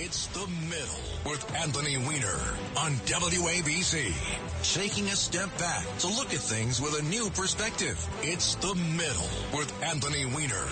It's The Middle with Anthony Weiner on WABC. Taking a step back to look at things with a new perspective. It's The Middle with Anthony Weiner.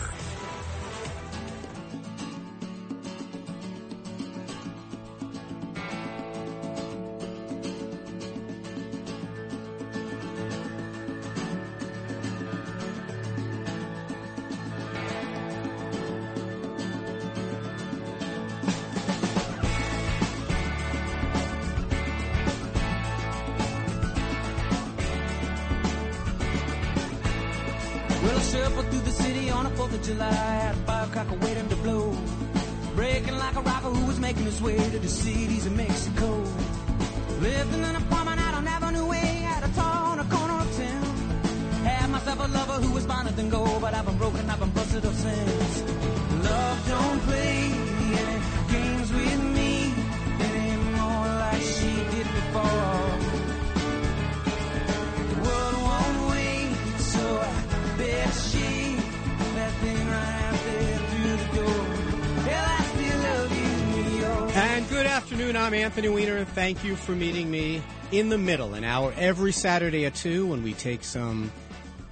Anthony Weiner, thank you for meeting me in the middle, an hour every Saturday at 2 when we take some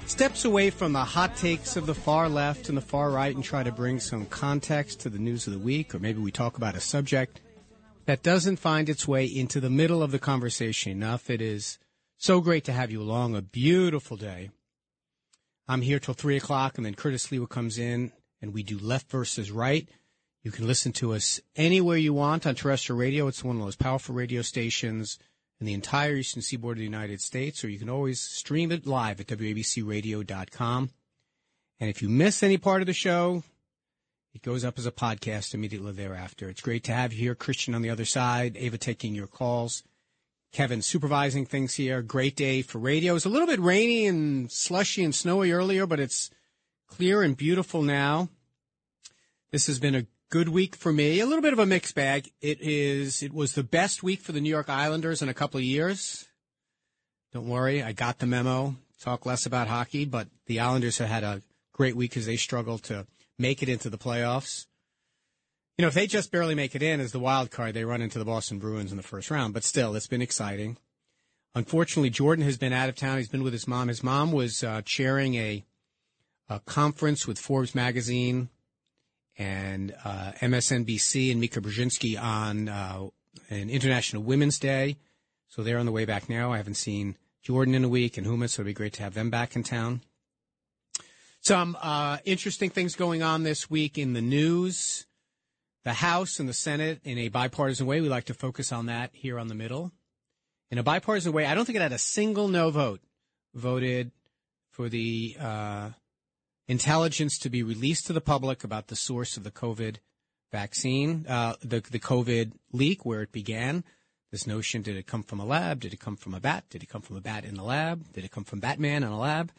steps away from the hot takes of the far left and the far right and try to bring some context to the news of the week, or maybe we talk about a subject that doesn't find its way into the middle of the conversation enough. It is so great to have you along. A beautiful day. I'm here till 3 o'clock, and then Curtis Sliwa comes in, and we do left versus right. You can listen to us anywhere you want on terrestrial radio. It's one of those powerful radio stations in the entire eastern seaboard of the United States, or you can always stream it live at wabcradio.com. And if you miss any part of the show, it goes up as a podcast immediately thereafter. It's great to have you here. Christian on the other side, Ava taking your calls, Kevin supervising things here. Great day for radio. It's a little bit rainy and slushy and snowy earlier, but it's clear and beautiful now. This has been a good week for me. A little bit of a mixed bag. It was the best week for the New York Islanders in a couple of years. Don't worry, I got the memo. Talk less about hockey, but the Islanders have had a great week because they struggled to make it into the playoffs. You know, if they just barely make it in as the wild card, they run into the Boston Bruins in the first round. But still, it's been exciting. Unfortunately, Jordan has been out of town. He's been with his mom. His mom was chairing a conference with Forbes magazine and MSNBC and Mika Brzezinski on an International Women's Day. So they're on the way back now. I haven't seen Jordan in a week and Huma, so it'd be great to have them back in town. Some interesting things going on this week in the news. The House and the Senate in a bipartisan way. We like to focus on that here on The Middle. In a bipartisan way, I don't think it had a single no vote voted for the intelligence to be released to the public about the source of the COVID vaccine, the COVID leak, where it began. This notion, did it come from a lab? Did it come from a bat? Did it come from a bat in the lab? Did it come from Batman in a lab?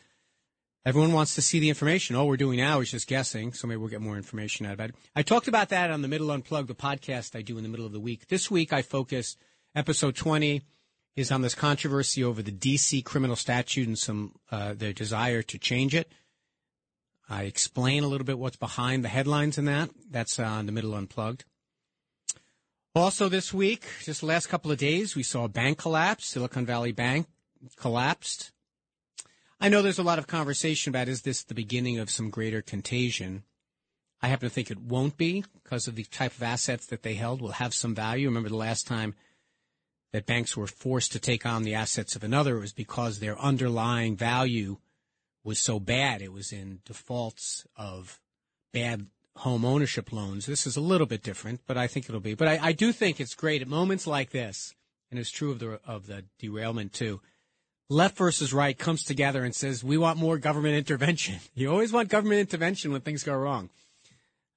Everyone wants to see the information. All we're doing now is just guessing, so maybe we'll get more information out of it. I talked about that on The Middle Unplugged, the podcast I do in the middle of the week. This week I focused, episode 20 is on this controversy over the DC criminal statute and some their desire to change it. I explain a little bit what's behind the headlines in that. That's on The Middle Unplugged. Also this week, just the last couple of days, we saw a bank collapse. Silicon Valley Bank collapsed. I know there's a lot of conversation about, is this the beginning of some greater contagion? I happen to think it won't be, because of the type of assets that they held will have some value. Remember the last time that banks were forced to take on the assets of another, it was because their underlying value was so bad. It was in defaults of bad home ownership loans. This is a little bit different, but I think it'll be. But I do think it's great at moments like this, and it's true of the derailment too. Left versus right comes together and says, we want more government intervention. You always want government intervention when things go wrong.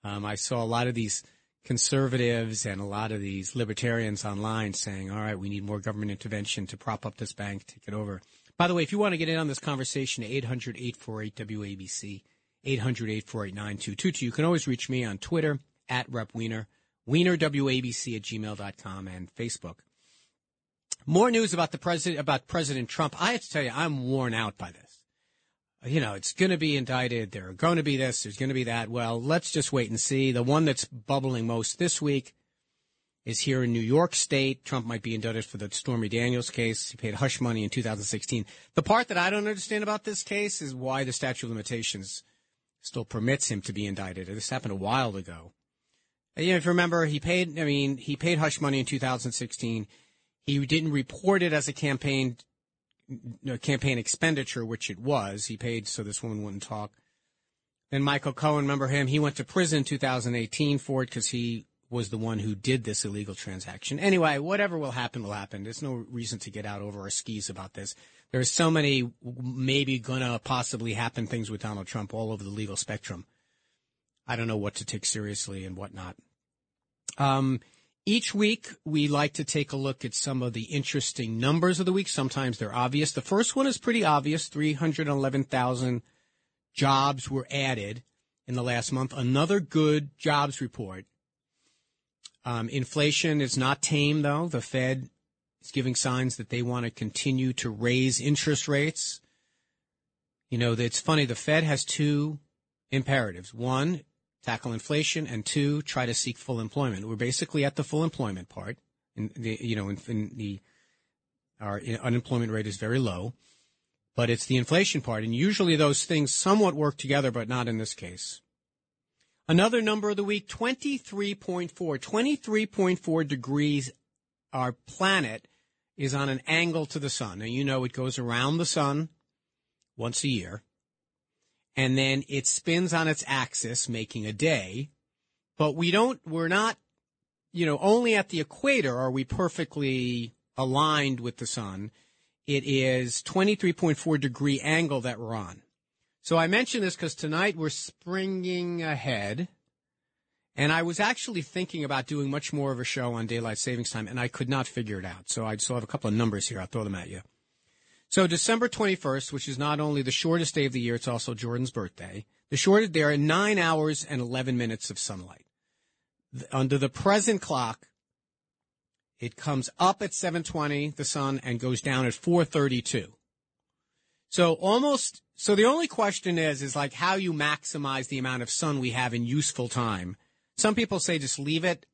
I saw a lot of these conservatives and a lot of these libertarians online saying, all right, we need more government intervention to prop up this bank, take it over. By the way, if you want to get in on this conversation, 800-848-WABC, 800-848-9222. You can always reach me on Twitter, at Rep Wiener, WienerWABC at gmail.com, and Facebook. More news about the president, about President Trump. I have to tell you, I'm worn out by this. You know, it's going to be indicted. There are going to be this. There's going to be that. Well, let's just wait and see. The one that's bubbling most this week is here in New York State. Trump might be indicted for the Stormy Daniels case. He paid hush money in 2016. The part that I don't understand about this case is why the statute of limitations still permits him to be indicted. This happened a while ago. And, you know, if you remember, he paid hush money in 2016. He didn't report it as a campaign expenditure, which it was. He paid so this woman wouldn't talk. Then Michael Cohen, remember him? He went to prison in 2018 for it because he was the one who did this illegal transaction. Anyway, whatever will happen will happen. There's no reason to get out over our skis about this. There are so many maybe going to possibly happen things with Donald Trump all over the legal spectrum. I don't know what to take seriously and whatnot. Each week, we like to take a look at some of the interesting numbers of the week. Sometimes they're obvious. The first one is pretty obvious. 311,000 jobs were added in the last month. Another good jobs report. Inflation is not tame, though. The Fed is giving signs that they want to continue to raise interest rates. You know, it's funny. The Fed has two imperatives. One, tackle inflation, and two, try to seek full employment. We're basically at the full employment part. And our unemployment rate is very low, but it's the inflation part. And usually those things somewhat work together, but not in this case. Another number of the week, 23.4. 23.4 degrees. Our planet is on an angle to the sun. Now, you know, it goes around the sun once a year, and then it spins on its axis, making a day. But we're not, you know, only at the equator are we perfectly aligned with the sun. It is 23.4 degree angle that we're on. So I mention this because tonight we're springing ahead, and I was actually thinking about doing much more of a show on Daylight Savings Time, and I could not figure it out. So I still have a couple of numbers here. I'll throw them at you. So December 21st, which is not only the shortest day of the year, it's also Jordan's birthday. There are 9 hours and 11 minutes of sunlight. Under the present clock, it comes up at 7:20, the sun, and goes down at 4:32. So the only question is like how you maximize the amount of sun we have in useful time. Some people say just leave it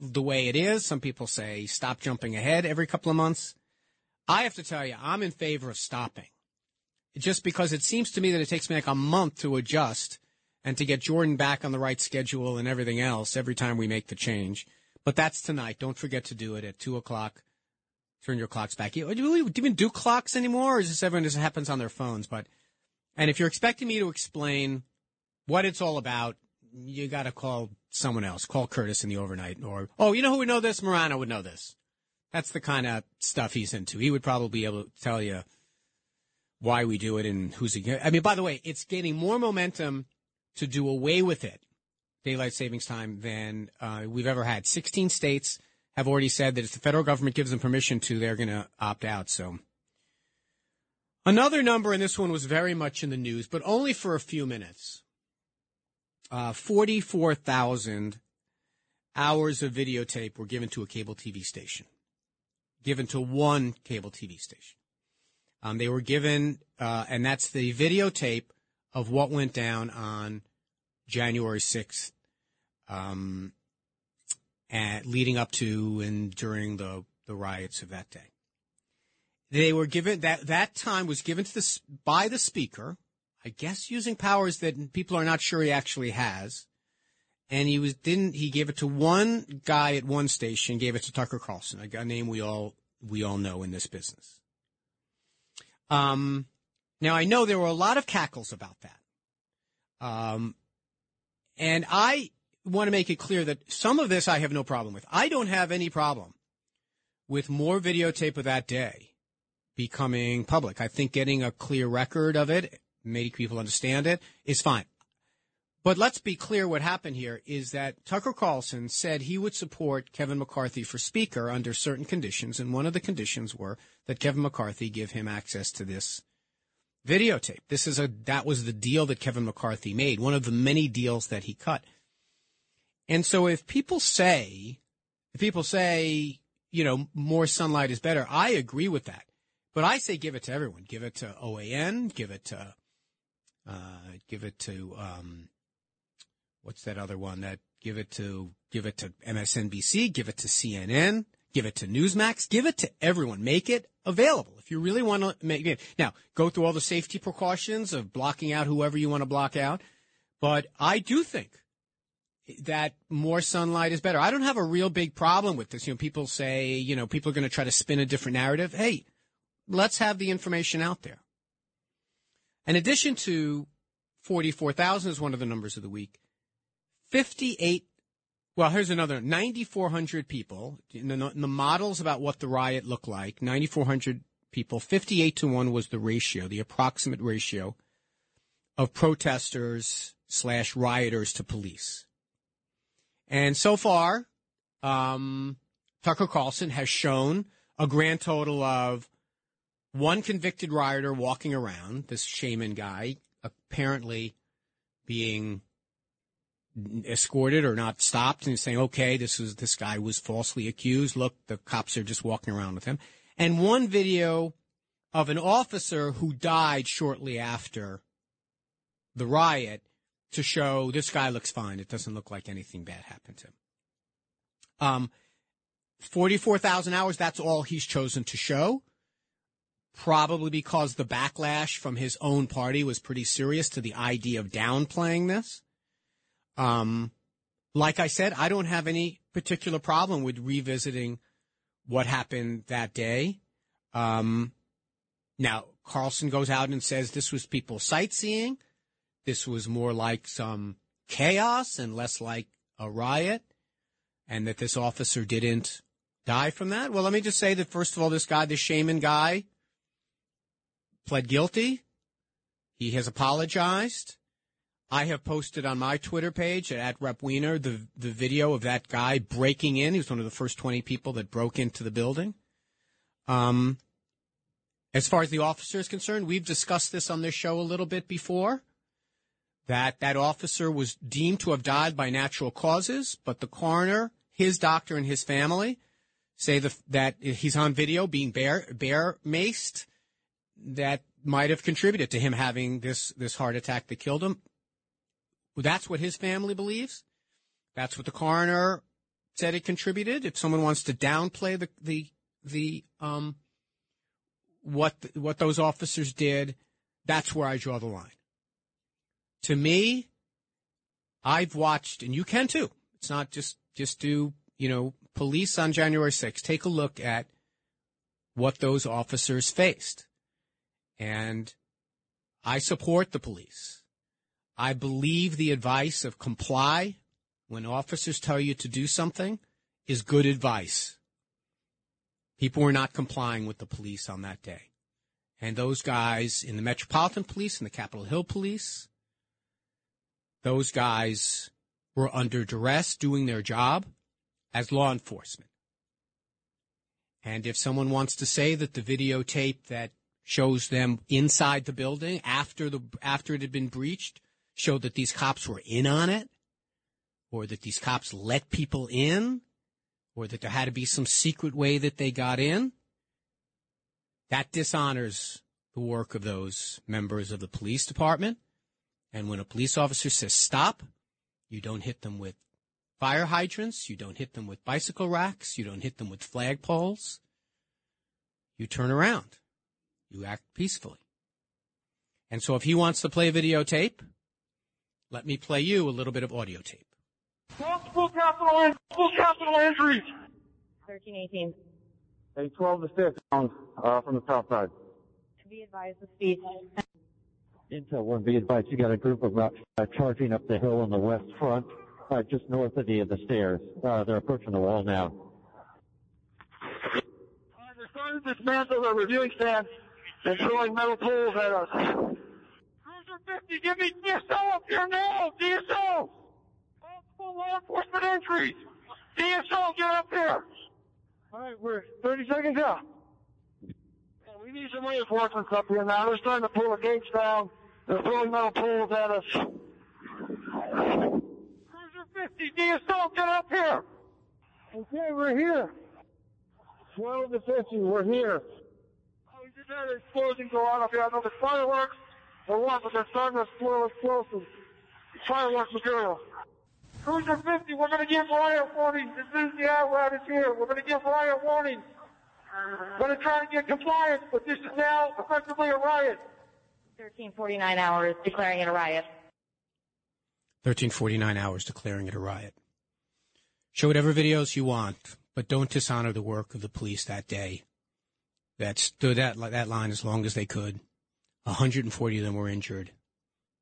the way it is. Some people say stop jumping ahead every couple of months. I have to tell you, I'm in favor of stopping, just because it seems to me that it takes me like a month to adjust and to get Jordan back on the right schedule and everything else every time we make the change. But that's tonight. Don't forget to do it at 2 o'clock. Turn your clocks back. Do we even do clocks anymore, or is this everyone just happens on their phones? And if you're expecting me to explain what it's all about, you got to call someone else. Call Curtis in the overnight. Or, oh, you know who would know this? Morano would know this. That's the kind of stuff he's into. He would probably be able to tell you why we do it and who's against it. I mean, by the way, it's gaining more momentum to do away with it, daylight savings time, than we've ever had. 16 states have already said that if the federal government gives them permission to, they're going to opt out. So. Another number, and this one was very much in the news, but only for a few minutes, 44,000 hours of videotape were given to a cable TV station, given to one cable TV station. They were given, and that's the videotape of what went down on January 6th, leading up to and during the riots of that day. They were given that time was given to by the speaker, I guess using powers that people are not sure he actually has, and he gave it to one guy at one station, gave it to Tucker Carlson, a name we all know in this business. Now I know there were a lot of cackles about that, and I want to make it clear that some of this I have no problem with. I don't have any problem with more videotape of that day becoming public. I think getting a clear record of it, making people understand it, is fine. But let's be clear what happened here is that Tucker Carlson said he would support Kevin McCarthy for Speaker under certain conditions, and one of the conditions were that Kevin McCarthy give him access to this videotape. That was the deal that Kevin McCarthy made, one of the many deals that he cut. And so if people say, you know, more sunlight is better, I agree with that. But I say give it to everyone. Give it to OAN, give it to MSNBC, give it to CNN, give it to Newsmax, give it to everyone. Make it available. If you really want to make it. Now, go through all the safety precautions of blocking out whoever you want to block out. But I do think that more sunlight is better. I don't have a real big problem with this. You know, people say, you know, people are going to try to spin a different narrative. Hey, let's have the information out there. In addition to 44,000 is one of the numbers of the week. 9,400 people. In the models about what the riot looked like, 9,400 people, 58-1 was the ratio, the approximate ratio of protesters / rioters to police. And so far, Tucker Carlson has shown a grand total of one convicted rioter walking around, this shaman guy, apparently being escorted or not stopped, and saying, okay, this guy was falsely accused. Look, the cops are just walking around with him. And one video of an officer who died shortly after the riot to show this guy looks fine. It doesn't look like anything bad happened to him. 44,000 hours, that's all he's chosen to show, probably because the backlash from his own party was pretty serious to the idea of downplaying this. Like I said, I don't have any particular problem with revisiting what happened that day. Now, Carlson goes out and says this was people sightseeing. This was more like some chaos and less like a riot, and that this officer didn't die from that. Well, let me just say that, first of all, this shaman guy, pled guilty. He has apologized. I have posted on my Twitter page at @RepWiener the video of that guy breaking in. He was one of the first 20 people that broke into the building. As far as the officer is concerned, we've discussed this on this show a little bit before, that officer was deemed to have died by natural causes, but the coroner, his doctor, and his family say that he's on video being bear maced. That might have contributed to him having this heart attack that killed him. That's what his family believes. That's what the coroner said it contributed. If someone wants to downplay what those officers did, that's where I draw the line. To me, I've watched, and you can too. It's not just police on January 6th. Take a look at what those officers faced. And I support the police. I believe the advice of comply when officers tell you to do something is good advice. People were not complying with the police on that day. And those guys in the Metropolitan Police and the Capitol Hill Police, those guys were under duress doing their job as law enforcement. And if someone wants to say that the videotape that shows them inside the building after it had been breached, showed that these cops were in on it, or that these cops let people in, or that there had to be some secret way that they got in, that dishonors the work of those members of the police department. And when a police officer says stop, you don't hit them with fire hydrants, you don't hit them with bicycle racks, you don't hit them with flagpoles. You turn around. You act peacefully. And so if he wants to play videotape, let me play you a little bit of audio tape. Multiple capital injuries. 1318. A 12 to 6 from the south side. Be advised the speed. Intel 1, be advised you got a group of charging up the hill on the west front, just north of the stairs. They're approaching the wall now. They're starting to dismantle their reviewing stand and throwing metal poles at us. $1,050. Give me DSO up here now. DSO. Multiple law enforcement entries. DSO, get up here. All right, we're 30 seconds out. We need some reinforcements up here now. They're starting to pull the gates down. They're throwing metal poles at us. Cruiser 50, DSO, get up here. Okay, we're here. 12 to 50, we're here. Oh, we just had an explosion go on up here. I know there's fireworks or what, but they're starting to explode explosives. Fireworks material. Cruiser 50, we're going to give riot warnings. This is the outroute is here. We're going to give riot warnings. We're going to try to get compliance, but this is now effectively a riot. 1349 hours declaring it a riot. 1349 hours declaring it a riot. Show whatever videos you want, but don't dishonor the work of the police that day. That stood at that line as long as they could. 140 of them were injured.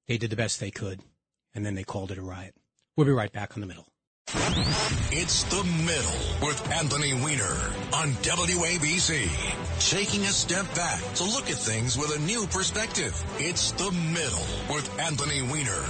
They did the best they could, and then they called it a riot. We'll be right back on The Middle. It's The Middle with Anthony Weiner on WABC. Taking a step back to look at things with a new perspective. It's The Middle with Anthony Weiner.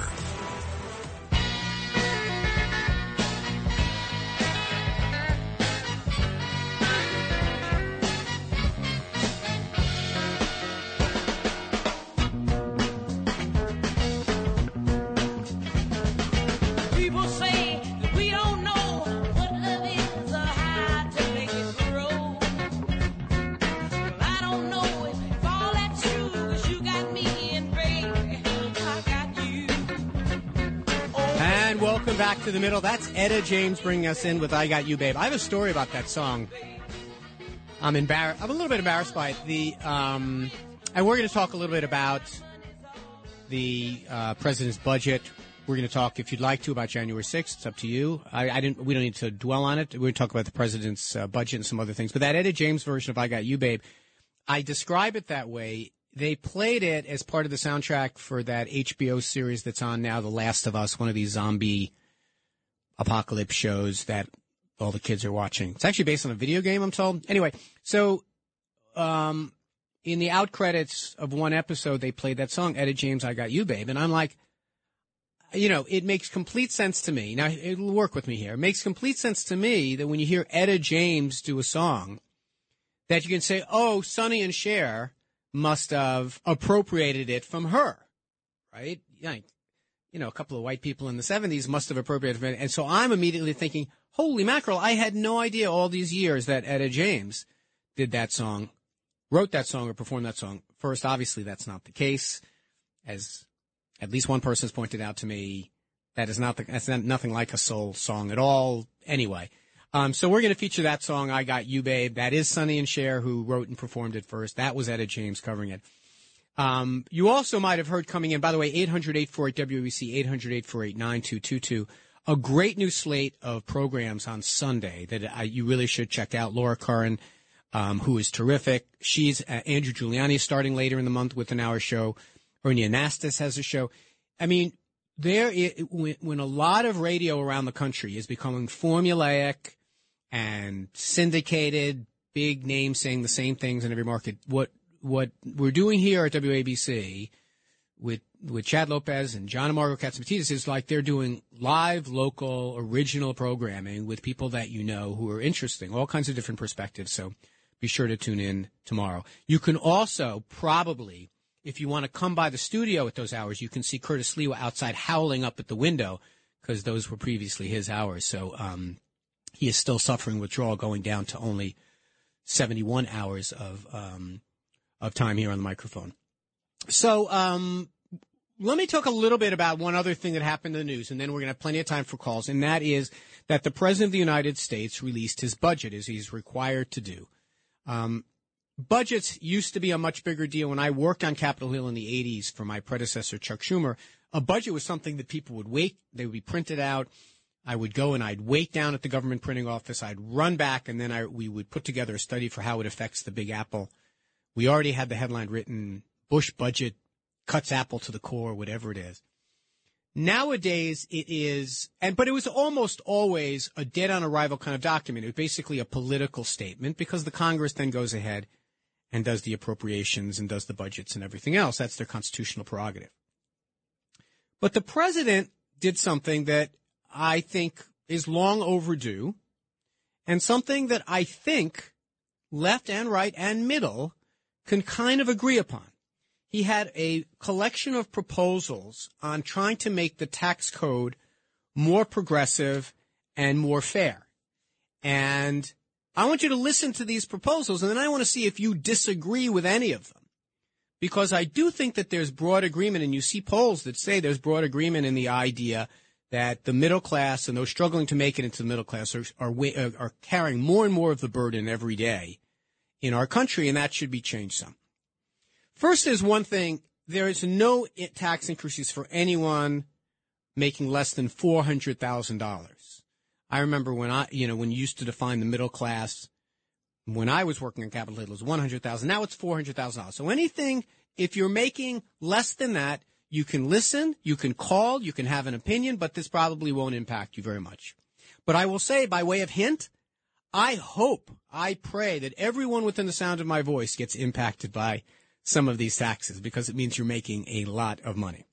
Welcome back to The Middle. That's Etta James bringing us in with I Got You, Babe. I have a story about that song. I'm a little bit embarrassed by it. And we're going to talk a little bit about the president's budget. We're going to talk, if you'd like to, about January 6th. It's up to you. We don't need to dwell on it. We're going to talk about the president's budget and some other things. But that Etta James version of I Got You, Babe, I describe it that way. They played it as part of the soundtrack for that HBO series that's on now, The Last of Us, one of these zombie apocalypse shows that all the kids are watching. It's actually based on a video game, I'm told. Anyway, so in the out credits of one episode, they played that song, Etta James, I Got You, Babe. And I'm like, it makes complete sense to me. Now, it'll work with me here. It makes complete sense to me that when you hear Etta James do a song, that you can say, oh, Sonny and Cher must have appropriated it from her, right? A couple of white people in the 70s must have appropriated from it. And so I'm immediately thinking, holy mackerel, I had no idea all these years that Etta James did that song, wrote that song, or performed that song. First, obviously, that's not the case. As at least one person has pointed out to me, that's nothing like a soul song at all. Anyway. So we're going to feature that song, I Got You, Babe. That is Sonny and Cher, who wrote and performed it first. That was Etta James covering it. You also might have heard coming in, by the way, 800-848-WABC, 800-848-9222, a great new slate of programs on Sunday that you really should check out. Laura Curran, who is terrific. She's Andrew Giuliani is starting later in the month with an hour show. Ernie Anastas has a show. I mean, when a lot of radio around the country is becoming formulaic and syndicated, big names saying the same things in every market. What we're doing here at WABC with Chad Lopez and John and Margo Catsimatidis is like they're doing live, local, original programming with people that you know who are interesting, all kinds of different perspectives. So be sure to tune in tomorrow. You can also probably, if you want to come by the studio at those hours, you can see Curtis Sliwa outside howling up at the window because those were previously his hours. So he is still suffering withdrawal, going down to only 71 hours of time here on the microphone. So let me talk a little bit about one other thing that happened in the news, and then we're going to have plenty of time for calls, and that is that the President of the United States released his budget, as he's required to do. Budgets used to be a much bigger deal. When I worked on Capitol Hill in the 80s for my predecessor, Chuck Schumer, a budget was something that people would wait. They would be printed out. I would go and I'd wait down at the government printing office. I'd run back, and then we would put together a study for how it affects the Big Apple. We already had the headline written, Bush budget cuts Apple to the core, whatever it is. Nowadays it is, but it was almost always a dead-on-arrival kind of document. It was basically a political statement because the Congress then goes ahead and does the appropriations and does the budgets and everything else. That's their constitutional prerogative. But the president did something that I think is long overdue, and something that I think left and right and middle can kind of agree upon. He had a collection of proposals on trying to make the tax code more progressive and more fair. And I want you to listen to these proposals, and then I want to see if you disagree with any of them. Because I do think that there's broad agreement, and you see polls that say there's broad agreement in the idea that the middle class and those struggling to make it into the middle class are carrying more and more of the burden every day in our country, and that should be changed some. First is one thing, there is no tax increases for anyone making less than $400,000. I remember when you used to define the middle class, when I was working on Capitol Hill, it was $100,000. Now it's $400,000. So anything, if you're making less than that, you can listen, you can call, you can have an opinion, but this probably won't impact you very much. But I will say, by way of hint, I hope, I pray that everyone within the sound of my voice gets impacted by some of these taxes, because it means you're making a lot of money.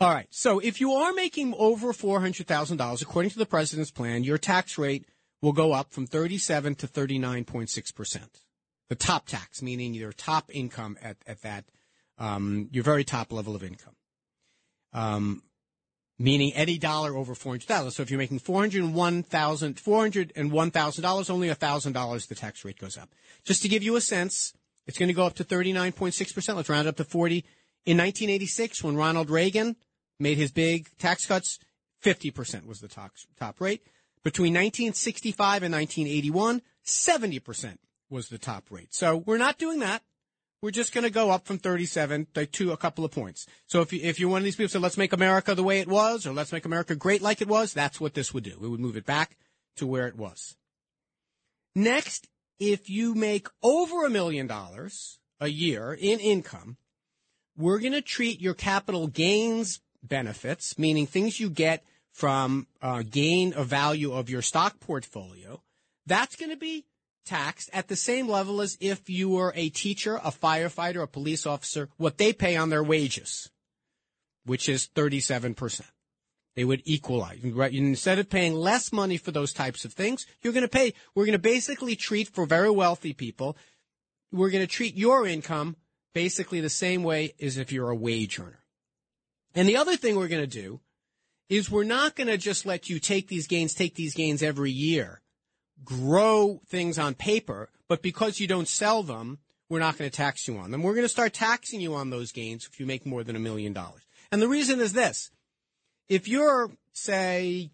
All right. So if you are making over $400,000, according to the president's plan, your tax rate will go up from 37 to 39.6%. The top tax, meaning your top income at that, your very top level of income, meaning any dollar over $400,000. So if you're making $401,000, only $1,000 the tax rate goes up. Just to give you a sense, it's going to go up to 39.6%. Let's round it up to 40. In 1986, when Ronald Reagan made his big tax cuts, 50% was the top rate. Between 1965 and 1981, 70% was the top rate. So we're not doing that. We're just going to go up from 37 to a couple of points. So if you're one of these people who say, let's make America the way it was, or let's make America great like it was, that's what this would do. It would move it back to where it was. Next, if you make over $1 million a year in income, we're going to treat your capital gains benefits, meaning things you get from gain of value of your stock portfolio, that's going to be taxed at the same level as if you were a teacher, a firefighter, a police officer, what they pay on their wages, which is 37%. They would equalize, right? Instead of paying less money for those types of things, you're going to pay. We're going to basically treat, for very wealthy people, we're going to treat your income basically the same way as if you're a wage earner. And the other thing we're going to do is we're not going to just let you take these gains every year, grow things on paper, but because you don't sell them, we're not going to tax you on them. We're going to start taxing you on those gains if you make more than $1 million. And the reason is this. If you're, say,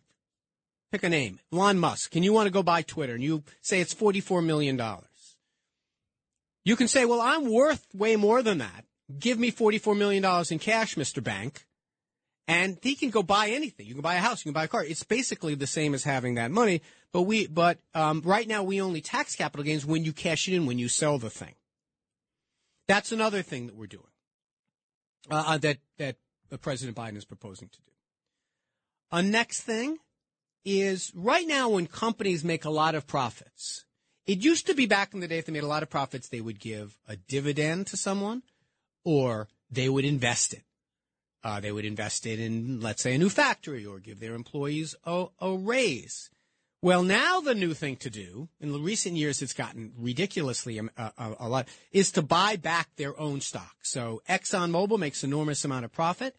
pick a name, Elon Musk, and you want to go buy Twitter, and you say it's $44 million, you can say, well, I'm worth way more than that. Give me $44 million in cash, Mr. Bank, and he can go buy anything. You can buy a house. You can buy a car. It's basically the same as having that money, but right now we only tax capital gains when you cash it in, when you sell the thing. That's another thing that we're doing, that President Biden is proposing to do. A next thing is, right now when companies make a lot of profits, it used to be back in the day if they made a lot of profits, they would give a dividend to someone or they would invest it. They would invest it in, let's say, a new factory or give their employees a raise. Well, now the new thing to do, in the recent years it's gotten ridiculously a lot, is to buy back their own stock. So ExxonMobil makes an enormous amount of profit.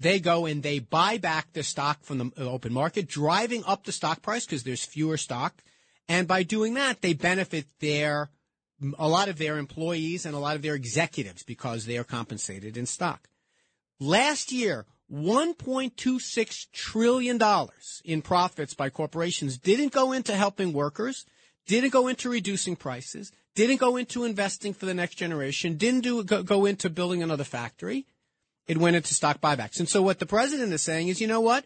They go and they buy back the stock from the open market, driving up the stock price because there's fewer stock. And by doing that, they benefit a lot of their employees and a lot of their executives because they are compensated in stock. Last year, $1.26 trillion in profits by corporations didn't go into helping workers, didn't go into reducing prices, didn't go into investing for the next generation, didn't go into building another factory. It went into stock buybacks. And so what the president is saying is, you know what?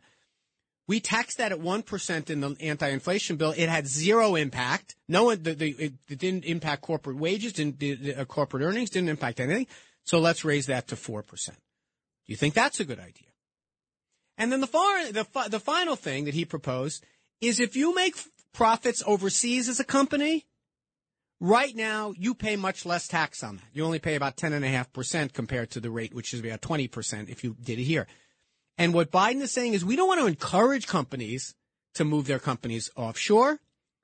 We taxed that at 1% in the anti-inflation bill. It had zero impact. It didn't impact corporate wages, corporate earnings, didn't impact anything. So let's raise that to 4%. Do you think that's a good idea? And then the final thing that he proposed is if you make profits overseas as a company, Right now, you pay much less tax on that. You only pay about 10.5% compared to the rate, which is about 20% if you did it here. And what Biden is saying is we don't want to encourage companies to move their companies offshore.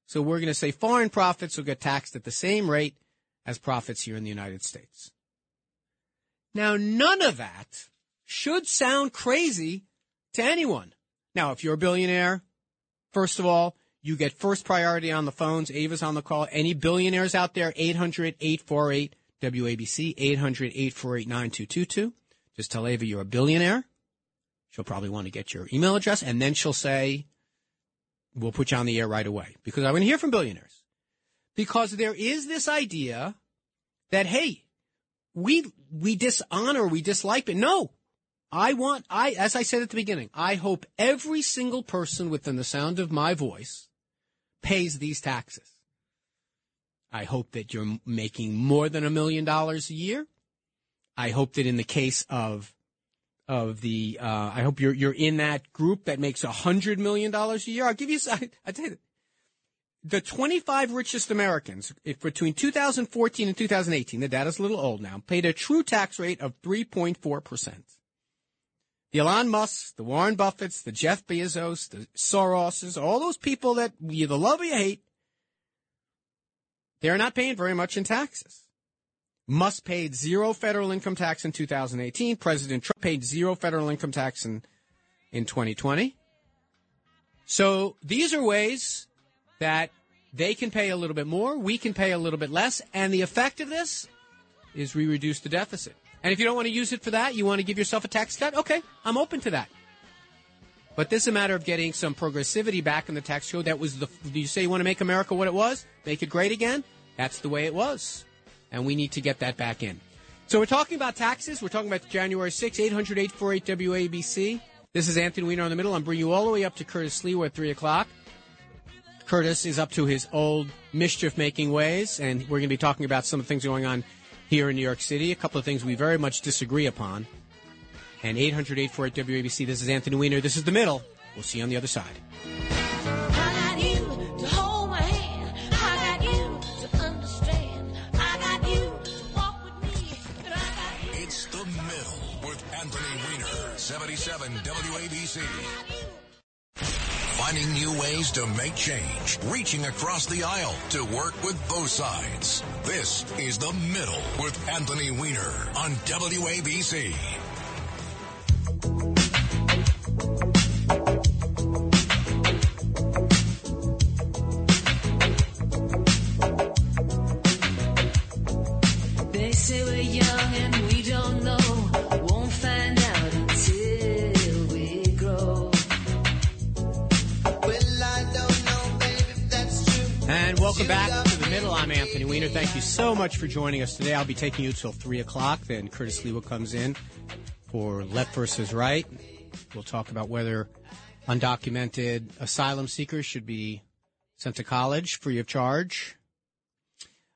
So we're going to say foreign profits will get taxed at the same rate as profits here in the United States. Now, none of that should sound crazy to anyone. Now, if you're a billionaire, first of all, you get first priority on the phones. Ava's on the call. Any billionaires out there, 800-848-WABC, 800-848-9222. Just tell Ava you're a billionaire. She'll probably want to get your email address, and then she'll say, we'll put you on the air right away, because I want to hear from billionaires. Because there is this idea that, hey, we dishonor, we dislike, but no. As I said at the beginning, I hope every single person within the sound of my voice pays these taxes. I hope that you're making more than $1 million a year. I hope that in the case of the I hope you're in that group that makes $100 million a year. I'll give you, I tell you, the 25 richest Americans, if between 2014 and 2018, the data's a little old now, paid a true tax rate of 3.4%. The Elon Musk, the Warren Buffetts, the Jeff Bezos, the Soroses, all those people that you either love or you hate, they're not paying very much in taxes. Musk paid zero federal income tax in 2018. President Trump paid zero federal income tax in 2020. So these are ways that they can pay a little bit more, we can pay a little bit less, and the effect of this is we reduce the deficit. And if you don't want to use it for that, you want to give yourself a tax cut, okay, I'm open to that. But this is a matter of getting some progressivity back in the tax code. That was you say you want to make America what it was? Make it great again? That's the way it was. And we need to get that back in. So we're talking about taxes. We're talking about January 6th, 800-848-WABC. This is Anthony Weiner in the middle. I'm bringing you all the way up to Curtis Sliwa at 3 o'clock. Curtis is up to his old mischief-making ways, and we're going to be talking about some of the things going on here in New York City, a couple of things we very much disagree upon. And 800-848-WABC, this is Anthony Weiner. This is The Middle. We'll see you on the other side. It's The Middle with Anthony Weiner, 77 WABC. Finding new ways to make change, reaching across the aisle to work with both sides. This is The Middle with Anthony Weiner on WABC. They say we're young and we don't know, won't find out until. And welcome back to The Middle. I'm Anthony Weiner. Thank you so much for joining us today. I'll be taking you till 3 o'clock. Then Curtis Sliwa comes in for Left versus Right. We'll talk about whether undocumented asylum seekers should be sent to college free of charge.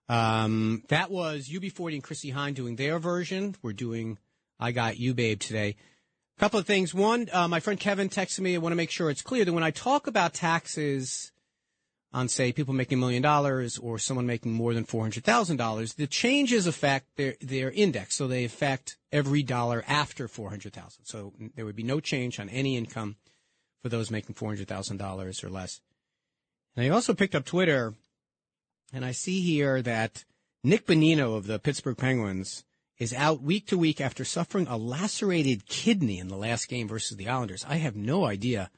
That was UB40 and Chrissy Hine doing their version. We're doing I Got You, Babe today. A couple of things. One, my friend Kevin texted me. I want to make sure it's clear that when I talk about taxes on, say, people making $1 million or someone making more than $400,000, the changes affect their index. So they affect every dollar after $400,000. So there would be no change on any income for those making $400,000 or less. And I also picked up Twitter, and I see here that Nick Bonino of the Pittsburgh Penguins is out week to week after suffering a lacerated kidney in the last game versus the Islanders. I have no idea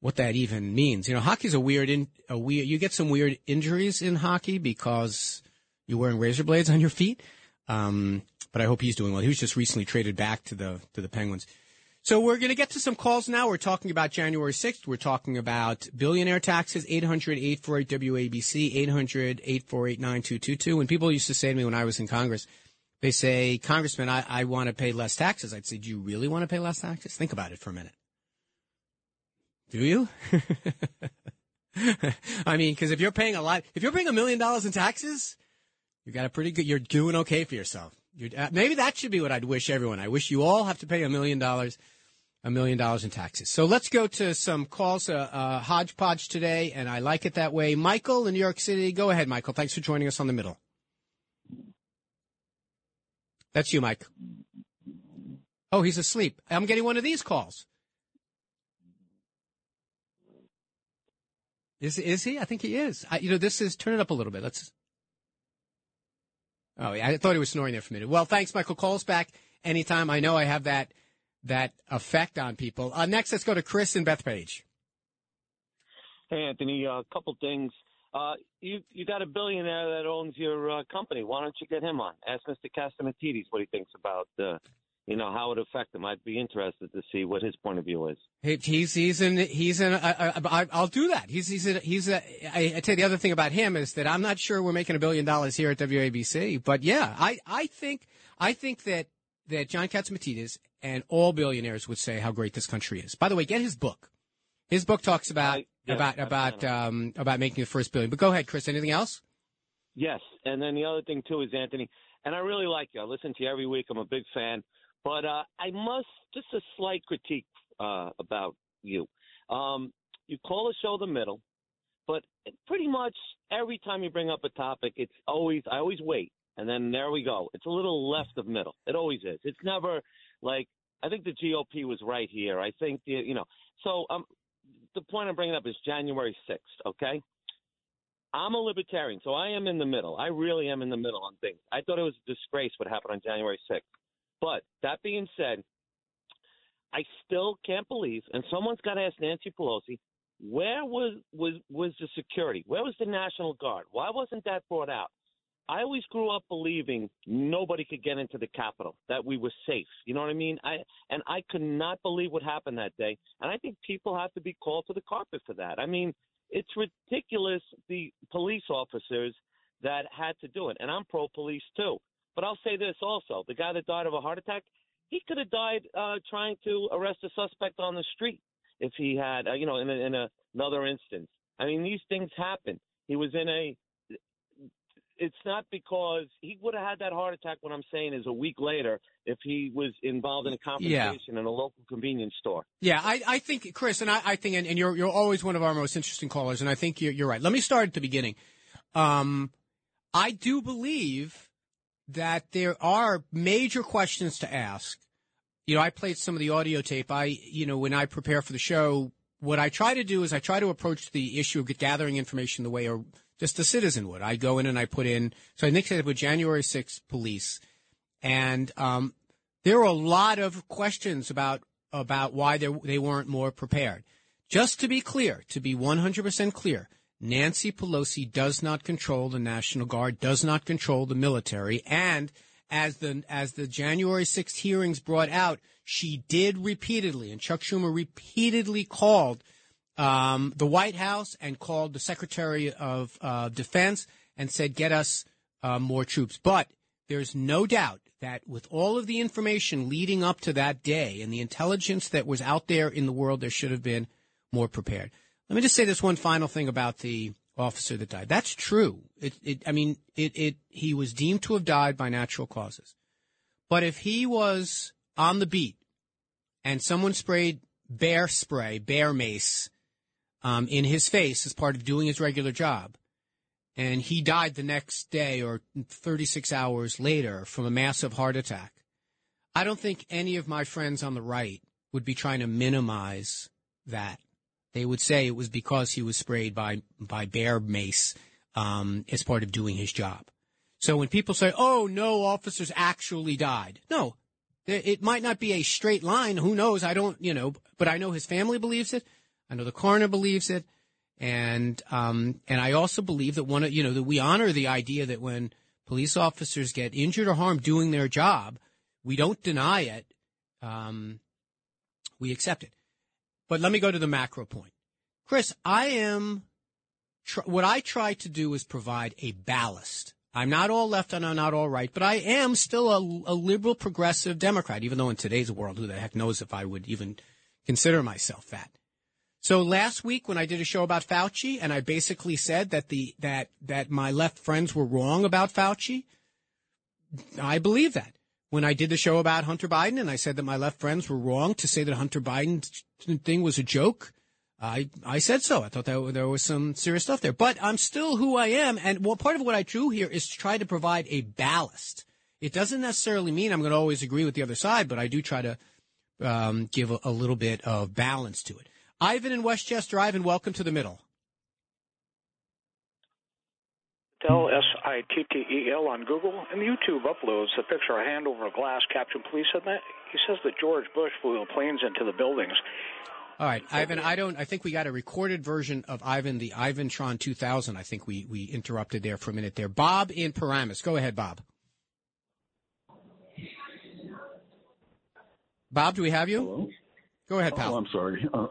what that even means. You know, hockey's a weird, you get some weird injuries in hockey because you're wearing razor blades on your feet. But I hope he's doing well. He was just recently traded back to the Penguins. So we're going to get to some calls now. We're talking about January 6th. We're talking about billionaire taxes, 800-848-WABC, 800-848-9222. When people used to say to me when I was in Congress, they say, Congressman, I want to pay less taxes. I'd say, do you really want to pay less taxes? Think about it for a minute. Do you? I mean, because if you're paying $1 million in taxes, you got a pretty good, you're doing okay for yourself. Maybe that should be what I'd wish everyone. I wish you all have to pay $1 million $1 million in taxes. So let's go to some calls, hodgepodge today, and I like it that way. Michael in New York City. Go ahead, Michael. Thanks for joining us on The Middle. That's you, Mike. Oh, he's asleep. I'm getting one of these calls. Is he? I think he is. This is, turn it up a little bit. Let's. Oh, yeah, I thought he was snoring there for a minute. Well, thanks, Michael. Call us back anytime. I know I have that effect on people. Next, let's go to Chris and Bethpage. Hey, Anthony, a couple things. You got a billionaire that owns your company. Why don't you get him on? Ask Mr. Catsimatidis what he thinks about how it affects him. I'd be interested to see what his point of view is. I'll do that. I tell you, the other thing about him is that I'm not sure we're making $1 billion here at WABC, but yeah, I think that John Catsimatidis and all billionaires would say how great this country is. By the way, get his book. His book talks about making the first billion. But go ahead, Chris. Anything else? Yes. And then the other thing, too, is, Anthony, and I really like you. I listen to you every week. I'm a big fan. But I must – just a slight critique about you. You call the show The Middle, but pretty much every time you bring up a topic, it's always – I always wait. And then there we go. It's a little left of middle. It always is. It's never like – I think the GOP was right here. I think – So the point I'm bringing up is January 6th, okay? I'm a libertarian, so I am in the middle. I really am in the middle on things. I thought it was a disgrace what happened on January 6th. But that being said, I still can't believe, and someone's got to ask Nancy Pelosi, where was the security? Where was the National Guard? Why wasn't that brought out? I always grew up believing nobody could get into the Capitol, that we were safe. You know what I mean? I could not believe what happened that day. And I think people have to be called to the carpet for that. I mean, it's ridiculous, the police officers that had to do it. And I'm pro-police, too. But I'll say this also. The guy that died of a heart attack, he could have died trying to arrest a suspect on the street if he had, another instance. I mean, these things happen. He was in a... It's not because he would have had that heart attack. What I'm saying is a week later, if he was involved in a confrontation in a local convenience store. Yeah, I think, Chris, and I think you're always one of our most interesting callers, and I think you're right. Let me start at the beginning. I do believe that there are major questions to ask. I played some of the audio tape. When I prepare for the show, what I try to do is I try to approach the issue of gathering information the way a just a citizen would. I go in and I put in. So I think that with January 6th police, and there are a lot of questions about why they weren't more prepared. Just to be clear, to be 100% clear, Nancy Pelosi does not control the National Guard, does not control the military, and as the January 6th hearings brought out, she did repeatedly, and Chuck Schumer repeatedly called the White House and called the Secretary of Defense and said, get us more troops. But there's no doubt that with all of the information leading up to that day and the intelligence that was out there in the world, there should have been more prepared. Let me just say this one final thing about the officer that died. That's true. He was deemed to have died by natural causes. But if he was on the beat and someone sprayed bear mace, in his face as part of doing his regular job, and he died the next day or 36 hours later from a massive heart attack, I don't think any of my friends on the right would be trying to minimize that. They would say it was because he was sprayed by bear mace as part of doing his job. So when people say, oh, no, officers actually died, no. It might not be a straight line. Who knows? I don't, but I know his family believes it. I know the coroner believes it, and I also believe that that we honor the idea that when police officers get injured or harmed doing their job, we don't deny it, we accept it. But let me go to the macro point, Chris. What I try to do is provide a ballast. I'm not all left and I'm not all right, but I am still a liberal progressive Democrat, even though in today's world, who the heck knows if I would even consider myself that. So last week when I did a show about Fauci and I basically said that that my left friends were wrong about Fauci, I believe that. when I did the show about Hunter Biden and I said that my left friends were wrong to say that Hunter Biden thing was a joke. I said so. I thought that there was some serious stuff there. But I'm still who I am. And well, part of what I do here is to try to provide a ballast. It doesn't necessarily mean I'm going to always agree with the other side, but I do try to give a little bit of balance to it. Ivan in Westchester. Ivan, welcome to the middle. LSITTEL on Google and YouTube uploads the picture of a hand over a glass captured police. He says that George Bush flew planes into the buildings. All right, Ivan, I think we got a recorded version of Ivan, the Ivantron 2000. I think we interrupted there for a minute there. Bob in Paramus. Go ahead, Bob. Bob, do we have you? Hello? Go ahead, pal. Oh, I'm sorry. I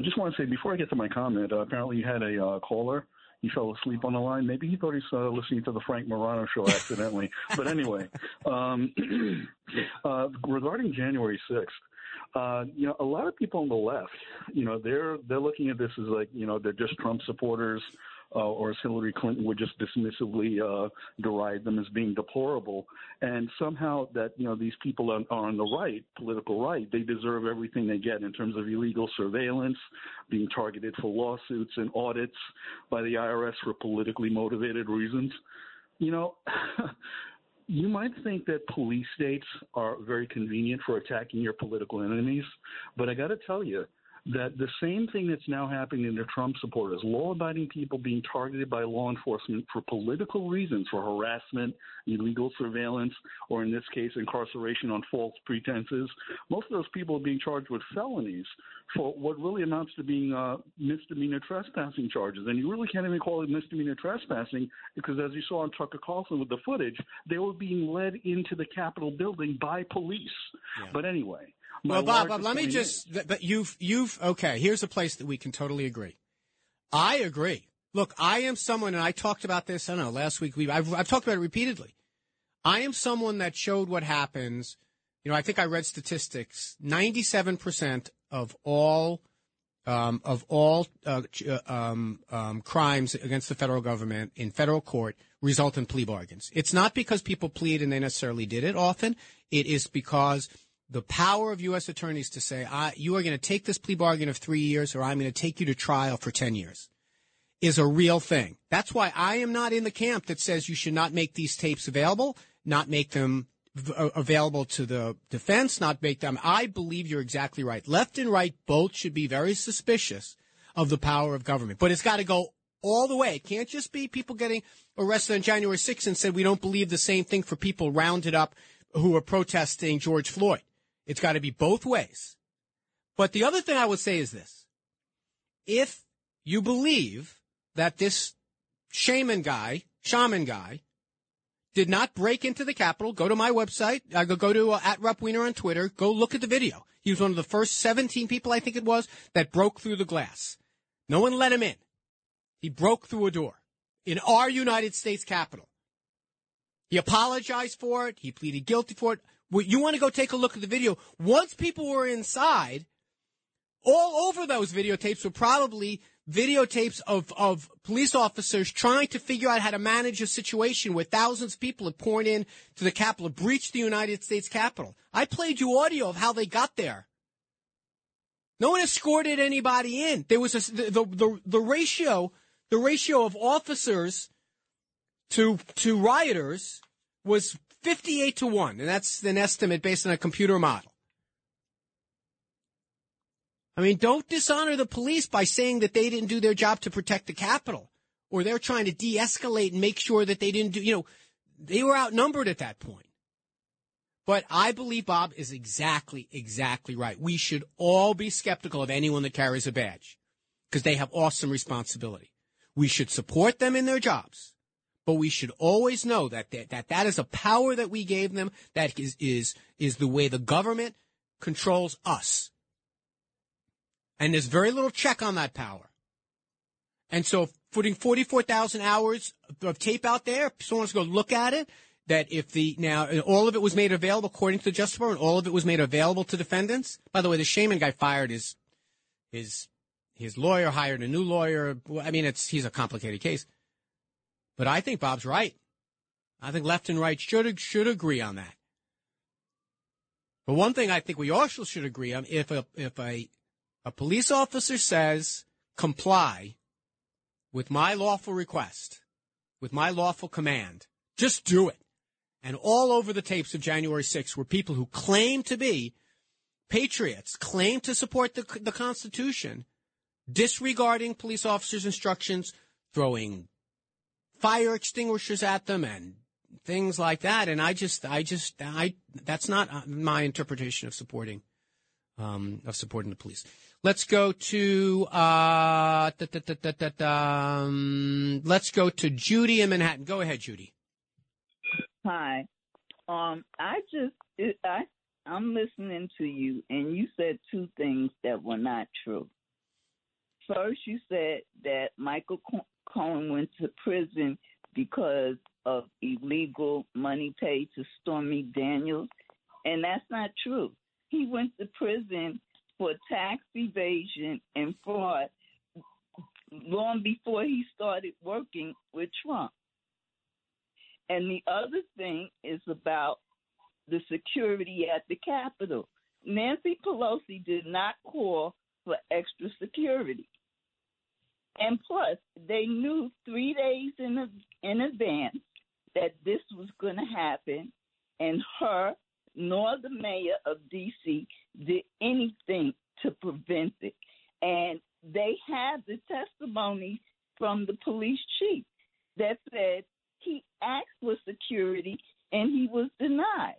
just want to say before I get to my comment, apparently you had a caller. He fell asleep on the line. Maybe he thought he was listening to the Frank Morano show accidentally. But anyway, regarding January 6th, a lot of people on the left, they're looking at this as like, they're just Trump supporters, or as Hillary Clinton would just dismissively deride them as being deplorable. And somehow that, these people are on the right, political right, they deserve everything they get in terms of illegal surveillance, being targeted for lawsuits and audits by the IRS for politically motivated reasons. You might think that police states are very convenient for attacking your political enemies, but I got to tell you that the same thing that's now happening to Trump supporters, law-abiding people being targeted by law enforcement for political reasons, for harassment, illegal surveillance, or in this case, incarceration on false pretenses. Most of those people are being charged with felonies for what really amounts to being misdemeanor trespassing charges. And you really can't even call it misdemeanor trespassing because, as you saw on Tucker Carlson with the footage, they were being led into the Capitol building by police. Yeah. But anyway. Well, Bob, let me just – but you've – okay, here's a place that we can totally agree. I agree. Look, I am someone – and I talked about this, I don't know, last week. I've talked about it repeatedly. I am someone that showed what happens. I think I read statistics. 97% of all crimes against the federal government in federal court result in plea bargains. It's not because people plead and they necessarily did it often. It is because – the power of U.S. attorneys to say, you are going to take this plea bargain of 3 years or I'm going to take you to trial for 10 years is a real thing. That's why I am not in the camp that says you should not make these tapes available, not make them available to the defense, not make them. I believe you're exactly right. Left and right both should be very suspicious of the power of government. But it's got to go all the way. It can't just be people getting arrested on January 6th and said we don't believe the same thing for people rounded up who are protesting George Floyd. It's got to be both ways. But the other thing I would say is this. If you believe that this shaman guy, did not break into the Capitol, go to my website. Go to @RepWiener on Twitter. Go look at the video. He was one of the first 17 people, I think it was, that broke through the glass. No one let him in. He broke through a door in our United States Capitol. He apologized for it. He pleaded guilty for it. You want to go take a look at the video. Once people were inside, all over those videotapes were probably videotapes of police officers trying to figure out how to manage a situation where thousands of people had poured in to the Capitol, breached the United States Capitol. I played you audio of how they got there. No one escorted anybody in. There was the ratio of officers to rioters was 58-1, and that's an estimate based on a computer model. I mean, don't dishonor the police by saying that they didn't do their job to protect the Capitol, or they're trying to de-escalate and make sure that they didn't do, they were outnumbered at that point. But I believe Bob is exactly right. We should all be skeptical of anyone that carries a badge because they have awesome responsibility. We should support them in their jobs. But we should always know that is a power that we gave them. That is the way the government controls us. And there's very little check on that power. And so putting 44,000 hours of tape out there, someone's going to look at it, that if the – now, and all of it was made available, according to the Justice Department, all of it was made available to defendants. By the way, the Shaman guy fired his lawyer, hired a new lawyer. I mean, he's a complicated case. But I think Bob's right. I think left and right should agree on that. But one thing I think we also should agree on, if a police officer says comply with my lawful request, with my lawful command, just do it. And all over the tapes of January 6th were people who claimed to be patriots, claimed to support the Constitution, disregarding police officers' instructions, throwing fire extinguishers at them and things like that. And I that's not my interpretation of supporting the police. Let's go to Judy in Manhattan. Go ahead, Judy. Hi. I'm listening to you, and you said two things that were not true. First, you said that Michael Cohen went to prison because of illegal money paid to Stormy Daniels, and that's not true. He went to prison for tax evasion and fraud long before he started working with Trump. And the other thing is about the security at the Capitol. Nancy Pelosi did not call for extra security. And plus, they knew 3 days in advance that this was going to happen, and her nor the mayor of DC did anything to prevent it. And they had the testimony from the police chief that said he asked for security and he was denied.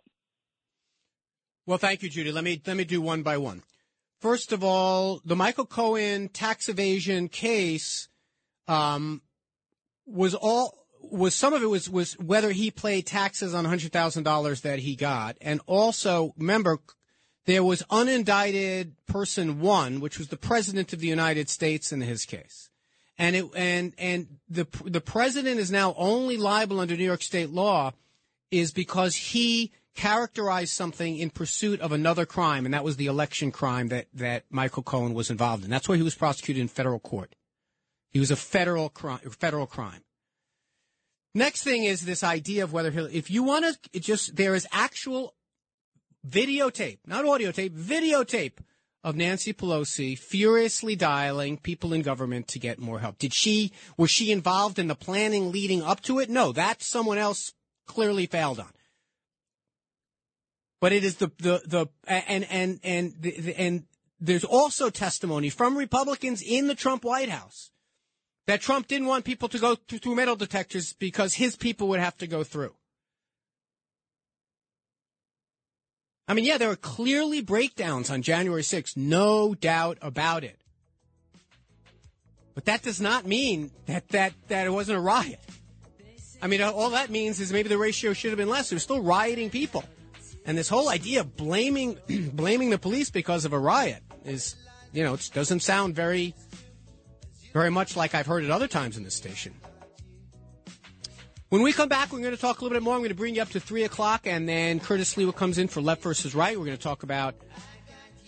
Well, thank you, Judy. Let me do one by one. First of all, the Michael Cohen tax evasion case was whether he paid taxes on $100,000 that he got. And also, remember, there was unindicted person one, which was the president of the United States in his case. And the president is now only liable under New York State law is because he characterized something in pursuit of another crime, and that was the election crime that Michael Cohen was involved in. That's why he was prosecuted in federal court. He was a federal crime. Next thing is this idea of whether he'll, if you want to, just there is actual videotape, not audio tape, videotape of Nancy Pelosi furiously dialing people in government to get more help. Was she involved in the planning leading up to it? No, that someone else clearly failed on. But it is and there's also testimony from Republicans in the Trump White House that Trump didn't want people to go through metal detectors because his people would have to go through. I mean, yeah, there were clearly breakdowns on January 6th, no doubt about it. But that does not mean that it wasn't a riot. I mean, all that means is maybe the ratio should have been less. There's still rioting people. And this whole idea of blaming the police because of a riot is, it doesn't sound very, very much like I've heard it other times in this station. When we come back, we're going to talk a little bit more. I'm going to bring you up to 3 o'clock, and then Curtis Sliwa comes in for Left versus Right. We're going to talk about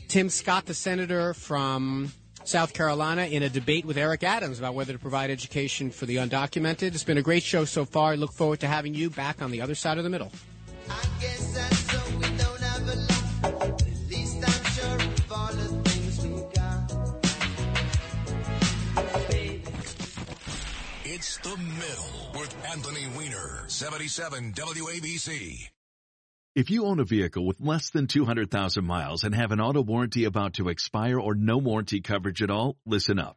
Tim Scott, the senator from South Carolina, in a debate with Eric Adams about whether to provide education for the undocumented. It's been a great show so far. I look forward to having you back on the other side of the middle. I guess that's so we don't have a lot. At least I'm sure of all the things we got. Baby. It's The Middle with Anthony Weiner, 77 WABC. If you own a vehicle with less than 200,000 miles and have an auto warranty about to expire or no warranty coverage at all, listen up.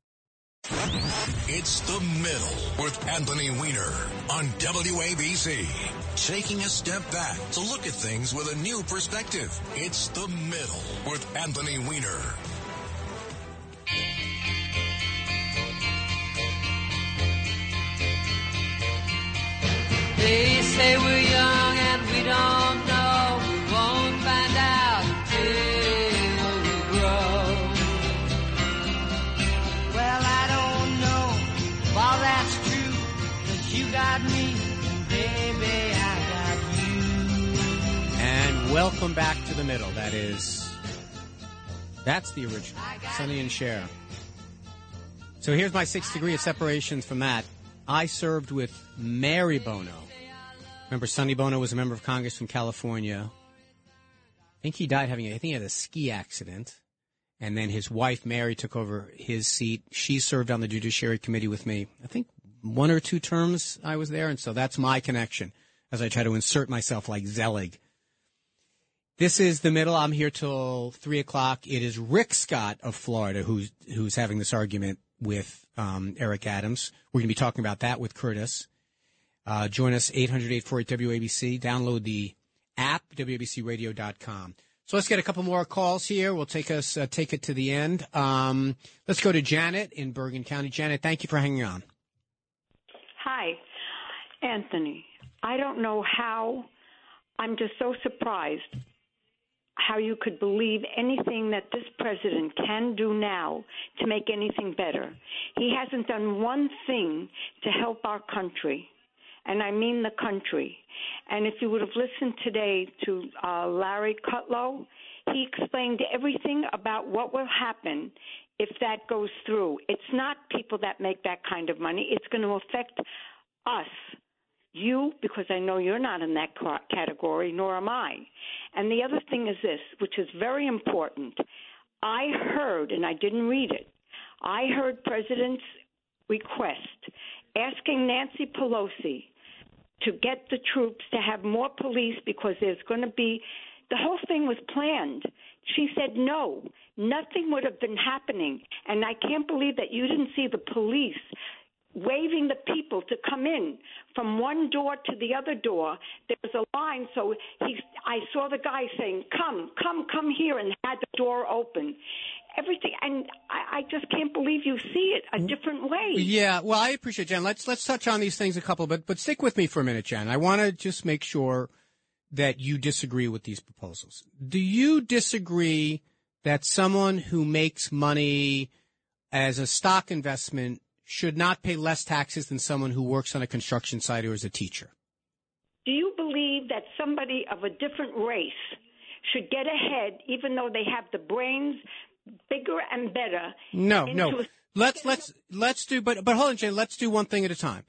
It's The Middle with Anthony Weiner on WABC. Taking a step back to look at things with a new perspective. It's The Middle with Anthony Weiner. They say we're young and we don't know. We won't find out until we grow. Welcome back to the middle. That's the original. Sonny and Cher. So here's my 6th degree of separation from that. I served with Mary Bono. Remember, Sonny Bono was a member of Congress from California. I think he died having, I think he had a ski accident. And then his wife, Mary, took over his seat. She served on the Judiciary Committee with me. I think 1 or 2 terms I was there. And so that's my connection as I try to insert myself like Zelig. This is the middle. I'm here till 3 o'clock. It is Rick Scott of Florida who's having this argument with Eric Adams. We're going to be talking about that with Curtis. Join us, 800-848-WABC. Download the app, wabcradio.com. So let's get a couple more calls here. We'll take it to the end. Let's go to Janet in Bergen County. Janet, thank you for hanging on. Hi, Anthony. I don't know how. I'm just so surprised how you could believe anything that this president can do now to make anything better. He hasn't done one thing to help our country. And I mean the country. And if you would have listened today to Larry Kudlow, he explained everything about what will happen if that goes through. It's not people that make that kind of money. It's going to affect us, you, because I know you're not in that category, nor am I. And the other thing is this, which is very important. I heard, and I didn't read it, I heard President's request asking Nancy Pelosi to get the troops, to have more police, because there's going to be – the whole thing was planned. She said no. Nothing would have been happening. And I can't believe that you didn't see the police waving the people to come in from one door to the other door. There was a line, so I saw the guy saying, come here, and had the door open. Everything, and I just can't believe you see it a different way. Yeah, well, I appreciate it, Jen. Let's touch on these things a couple, but stick with me for a minute, Jen. I want to just make sure that you disagree with these proposals. Do you disagree that someone who makes money as a stock investment should not pay less taxes than someone who works on a construction site or is a teacher? Do you believe that somebody of a different race should get ahead even though they have the brains bigger and better? No. Let's do. But hold on, Jane. Let's do one thing at a time.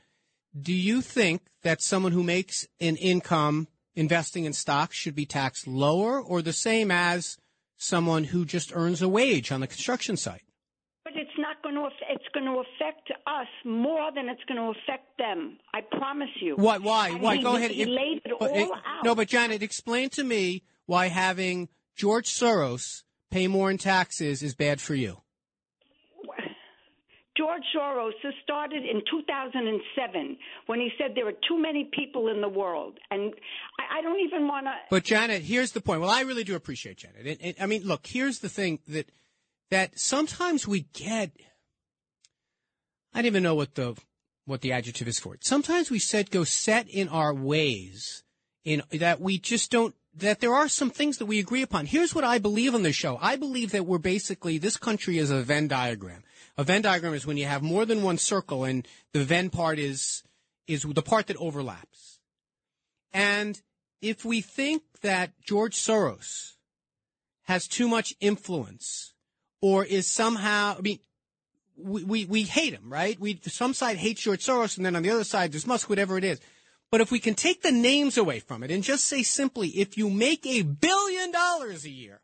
Do you think that someone who makes an income investing in stocks should be taxed lower or the same as someone who just earns a wage on the construction site? But it's not going to. It's going to affect us more than it's going to affect them. I promise you. What? Why? I mean, why? Go ahead. He laid it all out. No, but Janet, explain to me why having George Soros pay more in taxes is bad for you. George Soros started in 2007 when he said there are too many people in the world. And I don't even want to. But, Janet, here's the point. Well, I really do appreciate Janet. And I mean, look, here's the thing that sometimes we get. I don't even know what the adjective is for it. Sometimes we go set in our ways in that we just don't. That there are some things that we agree upon. Here's what I believe on this show. I believe that we're basically, this country is a Venn diagram. A Venn diagram is when you have more than one circle and the Venn part is the part that overlaps. And if we think that George Soros has too much influence or is somehow, I mean, we hate him, right? Some side hates George Soros and then on the other side there's Musk, whatever it is. But if we can take the names away from it and just say simply, if you make $1 billion a year,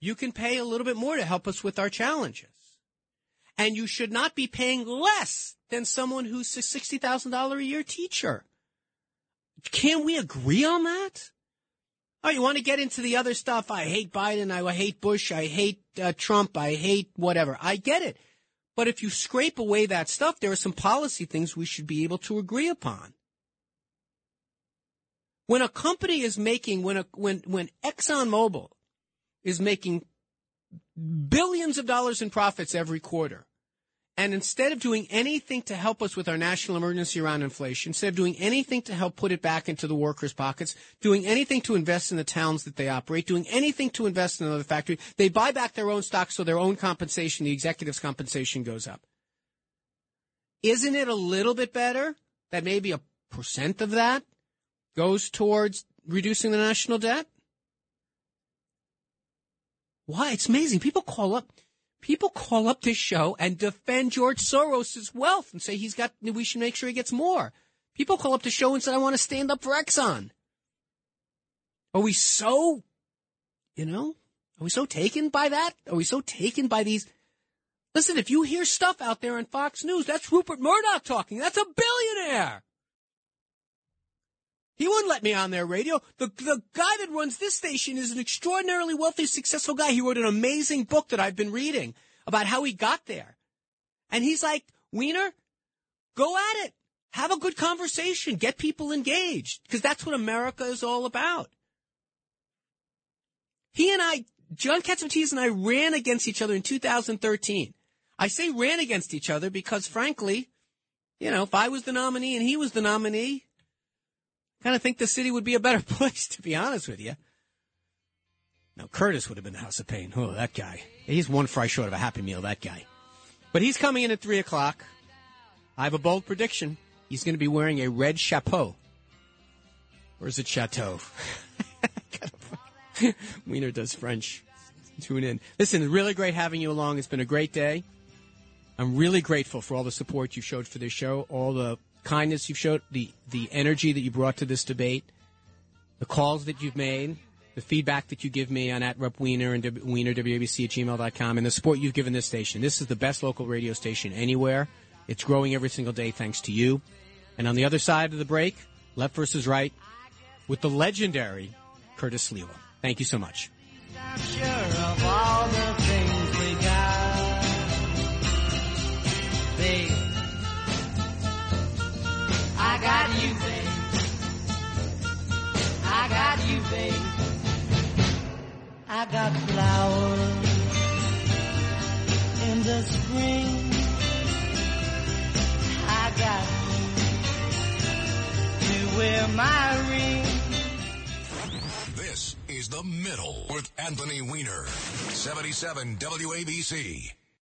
you can pay a little bit more to help us with our challenges. And you should not be paying less than someone who's a $60,000 a year teacher. Can we agree on that? Oh, you want to get into the other stuff? I hate Biden. I hate Bush. I hate Trump. I hate whatever. I get it. But if you scrape away that stuff, there are some policy things we should be able to agree upon. When a company is making, when ExxonMobil is making billions of dollars in profits every quarter, and instead of doing anything to help us with our national emergency around inflation, instead of doing anything to help put it back into the workers' pockets, doing anything to invest in the towns that they operate, doing anything to invest in another factory, they buy back their own stock so their own compensation, the executives' compensation, goes up. Isn't it a little bit better that maybe 1% of that goes towards reducing the national debt? Why? It's amazing. People call up this show and defend George Soros' wealth and say we should make sure he gets more. People call up the show and say, I want to stand up for Exxon. Are we so, are we so taken by that? Are we so taken by these? Listen, if you hear stuff out there on Fox News, that's Rupert Murdoch talking. That's a billionaire. He wouldn't let me on their radio. The guy that runs this station is an extraordinarily wealthy, successful guy. He wrote an amazing book that I've been reading about how he got there. And he's like, Wiener, go at it. Have a good conversation. Get people engaged, because that's what America is all about. John Catsimatidis and I ran against each other in 2013. I say ran against each other because, frankly, if I was the nominee and he was the nominee, I kind of think the city would be a better place, to be honest with you. Now, Curtis would have been the House of Pain. Oh, that guy. He's one fry short of a Happy Meal, that guy. But he's coming in at 3 o'clock. I have a bold prediction. He's going to be wearing a red chapeau. Or is it chateau? Wiener does French. Tune in. Listen, really great having you along. It's been a great day. I'm really grateful for all the support you showed for this show, all the kindness you've showed, the energy that you brought to this debate, the calls that you've made, the feedback that you give me on @RepWiener and WienerWABC@gmail.com, and the support you've given this station. This is the best local radio station anywhere. It's growing every single day thanks to you. And on the other side of the break, left versus right, with the legendary Curtis Sliwa. Thank you so much. I'm sure of all the things we got, babe. I got you, babe. I got you, babe. I got flowers in the spring. I got you to wear my ring. This is The Middle with Anthony Weiner, 77 WABC.